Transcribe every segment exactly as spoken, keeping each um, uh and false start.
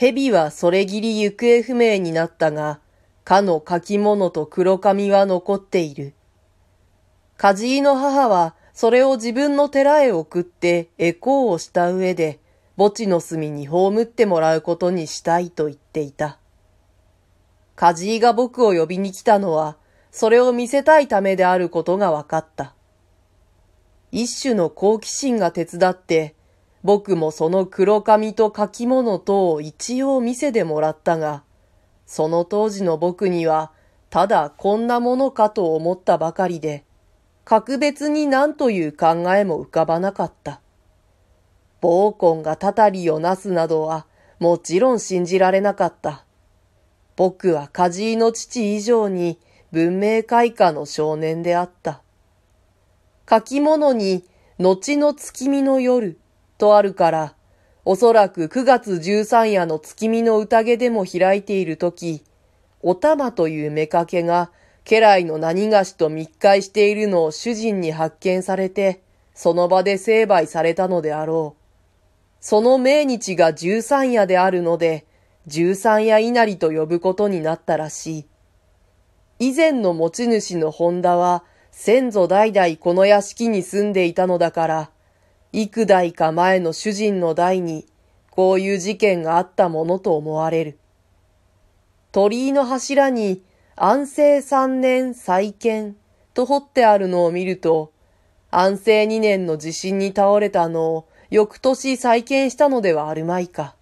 蛇はそれぎり行方不明になったが、かの書き物と黒紙は残っている。梶井の母はそれを自分の寺へ送って回向をした上で、墓地の隅に葬ってもらうことにしたいと言っていた。梶井が僕を呼びに来たのは、それを見せたいためであることが分かった。一種の好奇心が手伝って、僕もその黒紙と書き物等を一応見せてもらったが、その当時の僕には、ただこんなものかと思ったばかりで、格別に何という考えも浮かばなかった。暴君がたたりをなすなどは、もちろん信じられなかった。僕は梶井の父以上に文明開化の少年であった。書き物に、後の月見の夜とあるから、おそらくくがつじゅうさんやの月見の宴でも開いているとき、お玉という妾が家来の何がしと密会しているのを主人に発見されて、その場で成敗されたのであろう。その命日が十三夜であるので、十三夜稲荷と呼ぶことになったらしい。以前の持ち主の本田は、先祖代々この屋敷に住んでいたのだから、幾代か前の主人の代に、こういう事件があったものと思われる。鳥居の柱に、安政三年再建と彫ってあるのを見ると、安政二年の地震に倒れたのを翌年再建したのではあるまいか。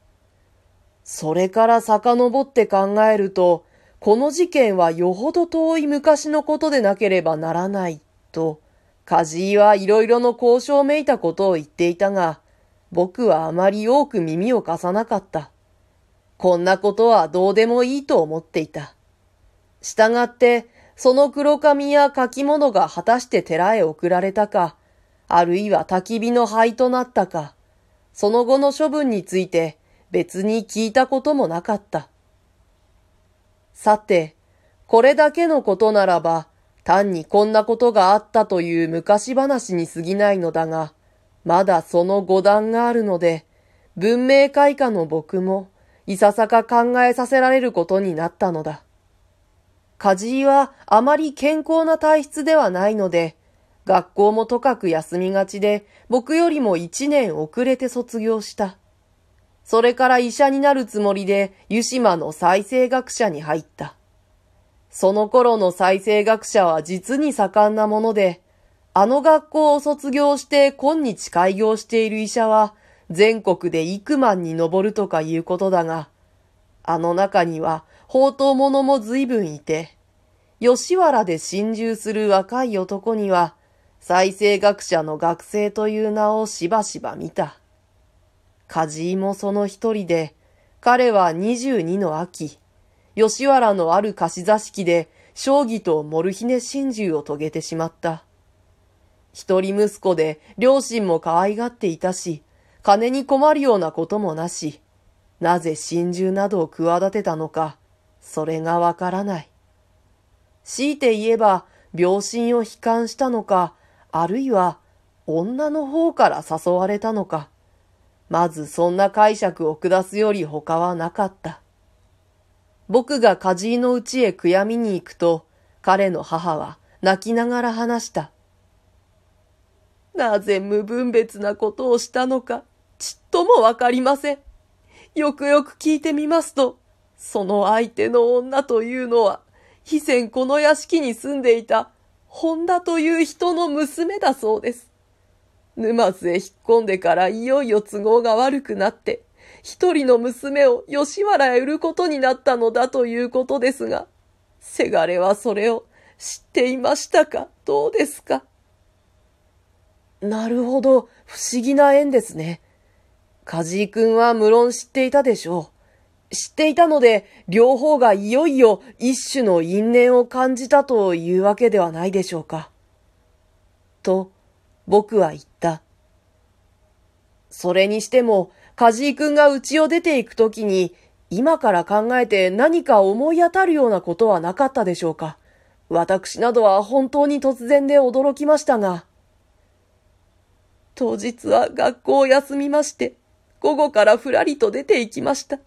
それから遡って考えると、この事件はよほど遠い昔のことでなければならないと、梶井はいろいろの交渉めいたことを言っていたが、僕はあまり多く耳を貸さなかった。こんなことはどうでもいいと思っていた。したがって、その黒紙や書き物が果たして寺へ送られたか、あるいは焚き火の灰となったか、その後の処分について別に聞いたこともなかった。さて、これだけのことならば、単にこんなことがあったという昔話に過ぎないのだが、まだその五段があるので、文明開化の僕も、いささか考えさせられることになったのだ。梶井はあまり健康な体質ではないので、学校もとかく休みがちで、僕よりも一年遅れて卒業した。それから医者になるつもりで、湯島の再生学社に入った。その頃の再生学社は実に盛んなもので、あの学校を卒業して今日開業している医者は、全国で幾万に上るとかいうことだが、あの中には、放蕩者も随分いて、吉原で心中する若い男には、再生学者の学生という名をしばしば見た。梶井もその一人で、彼はにじゅうにの秋、吉原のある貸し座敷で、将棋とモルヒネ心中を遂げてしまった。一人息子で、両親も可愛がっていたし、金に困るようなこともなし、なぜ心中などを企てたのか、それがわからない。強いて言えば、病身を悲観したのか、あるいは、女の方から誘われたのか、まずそんな解釈を下すより他はなかった。僕が梶井の家へ悔やみに行くと、彼の母は泣きながら話した。なぜ無分別なことをしたのか、ちっともわかりません。よくよく聞いてみますと、その相手の女というのは、以前この屋敷に住んでいた本田という人の娘だそうです。沼津へ引っ込んでからいよいよ都合が悪くなって、一人の娘を吉原へ売ることになったのだということですが、せがれはそれを知っていましたか、どうですか。なるほど、不思議な縁ですね。梶井君は無論知っていたでしょう。知っていたので、両方がいよいよ一種の因縁を感じたというわけではないでしょうか。と、僕は言った。それにしても、梶井君が家を出ていくときに、今から考えて何か思い当たるようなことはなかったでしょうか。私などは本当に突然で驚きましたが。当日は学校を休みまして、午後からふらりと出て行きました。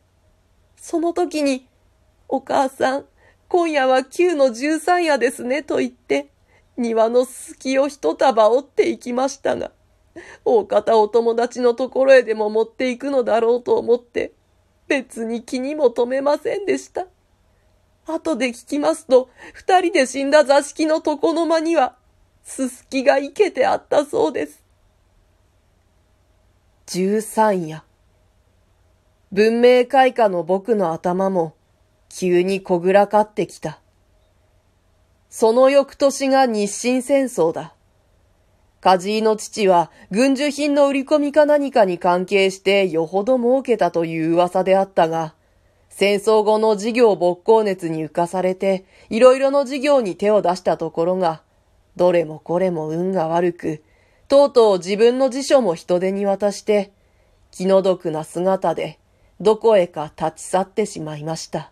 その時に、お母さん、今夜は九の十三夜ですねと言って、庭のすすきを一束折っていきましたが、大方お友達のところへでも持っていくのだろうと思って、別に気にも留めませんでした。後で聞きますと、二人で死んだ座敷の床の間には、すすきが生けてあったそうです。十三夜。文明開化の僕の頭も、急にこぐらかってきた。その翌年が日清戦争だ。梶井の父は軍需品の売り込みか何かに関係してよほど儲けたという噂であったが、戦争後の事業勃興熱に浮かされて、いろいろの事業に手を出したところが、どれもこれも運が悪く、とうとう自分の辞書も人手に渡して、気の毒な姿でどこへか立ち去ってしまいました。